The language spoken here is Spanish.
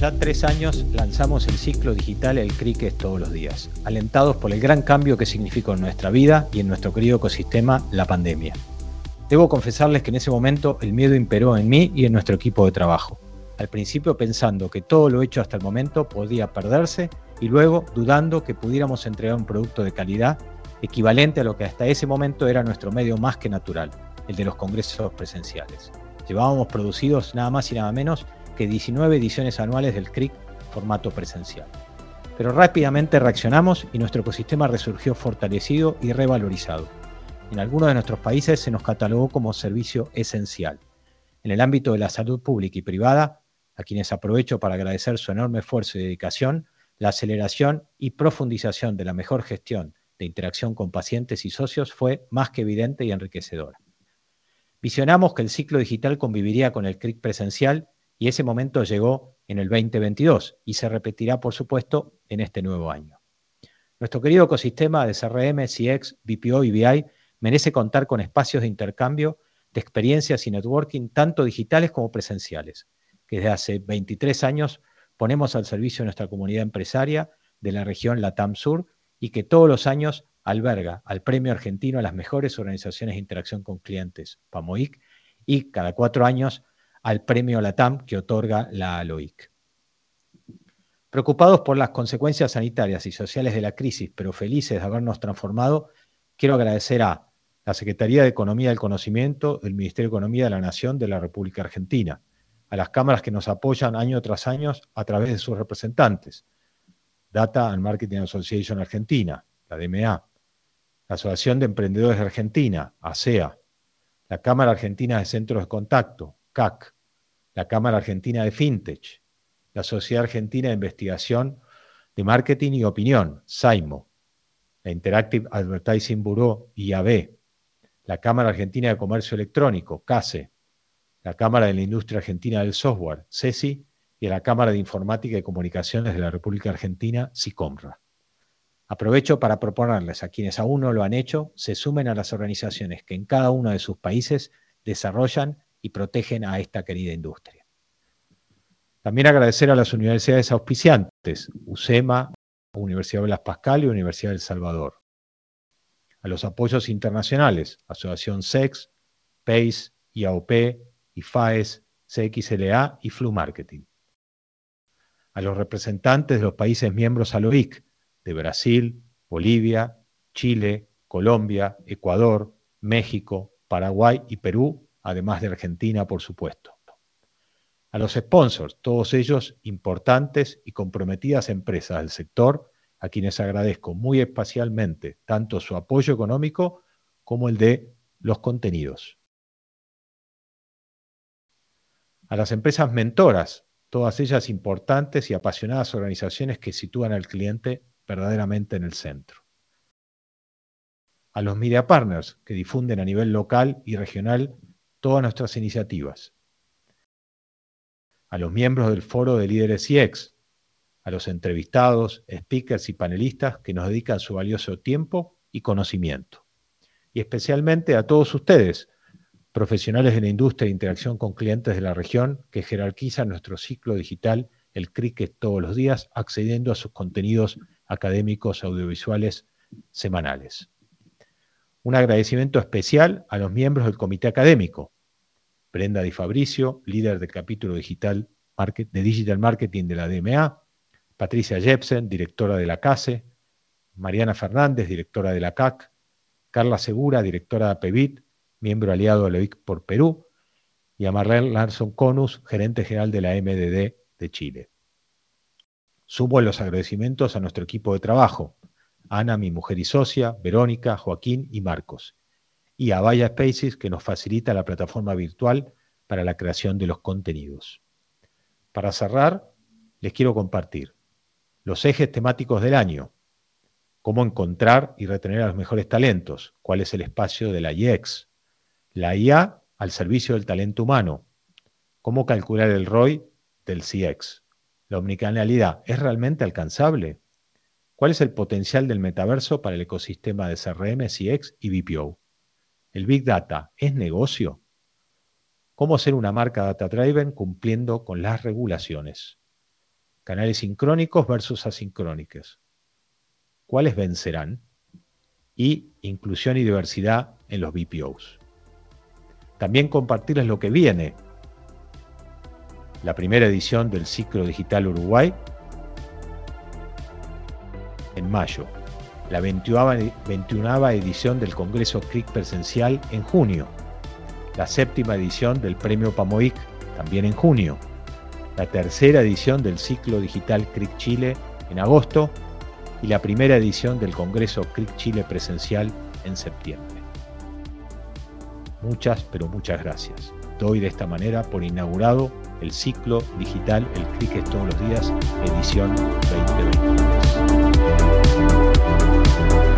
ya 3 años lanzamos el ciclo digital El CRIC es todos los días, alentados por el gran cambio que significó en nuestra vida y en nuestro querido ecosistema la pandemia. Debo confesarles que en ese momento el miedo imperó en mí y en nuestro equipo de trabajo. Al principio pensando que todo lo hecho hasta el momento podía perderse y luego dudando que pudiéramos entregar un producto de calidad equivalente a lo que hasta ese momento era nuestro medio más que natural, el de los congresos presenciales. Llevábamos producidos nada más y nada menos que 19 ediciones anuales del CRIC formato presencial. Pero rápidamente reaccionamos y nuestro ecosistema resurgió fortalecido y revalorizado. En algunos de nuestros países se nos catalogó como servicio esencial. En el ámbito de la salud pública y privada, a quienes aprovecho para agradecer su enorme esfuerzo y dedicación, la aceleración y profundización de la mejor gestión de interacción con pacientes y socios fue más que evidente y enriquecedora. Visionamos que el ciclo digital conviviría con el CRIC presencial y ese momento llegó en el 2022 y se repetirá, por supuesto, en este nuevo año. Nuestro querido ecosistema de CRM, CX, BPO y BI merece contar con espacios de intercambio de experiencias y networking tanto digitales como presenciales, que desde hace 23 años ponemos al servicio de nuestra comunidad empresaria de la región Latam Sur y que todos los años alberga al Premio Argentino a las Mejores Organizaciones de Interacción con Clientes, PAMOIC, y cada 4 años al Premio Latam que otorga la ALOIC. Preocupados por las consecuencias sanitarias y sociales de la crisis, pero felices de habernos transformado, quiero agradecer a la Secretaría de Economía del Conocimiento del Ministerio de Economía de la Nación de la República Argentina, a las cámaras que nos apoyan año tras año a través de sus representantes, Data and Marketing Association Argentina, la DMA, la Asociación de Emprendedores de Argentina, ASEA, la Cámara Argentina de Centros de Contacto, CAC, la Cámara Argentina de Fintech, la Sociedad Argentina de Investigación de Marketing y Opinión, SAIMO, la Interactive Advertising Bureau, IAB, la Cámara Argentina de Comercio Electrónico, CASE, la Cámara de la Industria Argentina del Software, CECI, y la Cámara de Informática y Comunicaciones de la República Argentina, SICOMRA. Aprovecho para proponerles a quienes aún no lo han hecho, se sumen a las organizaciones que en cada uno de sus países desarrollan y protegen a esta querida industria. También agradecer a las universidades auspiciantes, UCEMA, Universidad Blas Pascal y Universidad del Salvador. A los apoyos internacionales, Asociación CEX, PACE, IAOP, IFAES, CXLA y Flu Marketing. A los representantes de los países miembros ALOIC, de Brasil, Bolivia, Chile, Colombia, Ecuador, México, Paraguay y Perú, además de Argentina, por supuesto. A los sponsors, todos ellos importantes y comprometidas empresas del sector, a quienes agradezco muy especialmente tanto su apoyo económico como el de los contenidos. A las empresas mentoras, todas ellas importantes y apasionadas organizaciones que sitúan al cliente verdaderamente en el centro. A los media partners que difunden a nivel local y regional todas nuestras iniciativas. A los miembros del Foro de Líderes CX, a los entrevistados, speakers y panelistas que nos dedican su valioso tiempo y conocimiento. Y especialmente a todos ustedes, profesionales de la industria de interacción con clientes de la región que jerarquizan nuestro ciclo digital, el CRIC todos los días, accediendo a sus contenidos académicos audiovisuales semanales. Un agradecimiento especial a los miembros del comité académico, Brenda Di Fabricio, líder del capítulo de Digital Marketing de la DMA, Patricia Jepsen, directora de la CASE, Mariana Fernández, directora de la CAC, Carla Segura, directora de APEBIT, miembro aliado de la ALOIC por Perú, y Amarrel Larson Conus, gerente general de la MDD de Chile. Sumo los agradecimientos a nuestro equipo de trabajo, Ana, mi mujer y socia, Verónica, Joaquín y Marcos, y a Vaya Spaces, que nos facilita la plataforma virtual para la creación de los contenidos. Para cerrar, les quiero compartir los ejes temáticos del año, cómo encontrar y retener a los mejores talentos, cuál es el espacio de la IEX, la IA al servicio del talento humano, cómo calcular el ROI del CX, la omnicanalidad, ¿es realmente alcanzable? ¿Cuál es el potencial del metaverso para el ecosistema de CRM, CX y BPO? ¿El Big Data es negocio? ¿Cómo ser una marca data-driven cumpliendo con las regulaciones? Canales sincrónicos versus asincrónicos. ¿Cuáles vencerán? Y inclusión y diversidad en los BPOs. También compartirles lo que viene. La primera edición del Ciclo Digital Uruguay en mayo. La 21ª edición del Congreso CRIC presencial en junio. La 7ª edición del Premio PAMOIC también en junio. La 3ª edición del Ciclo Digital CRIC Chile en agosto y la 1ª edición del Congreso CRIC Chile presencial en septiembre. Muchas, pero muchas gracias. Doy de esta manera por inaugurado el ciclo digital El CRIC es todos los días, edición 2023.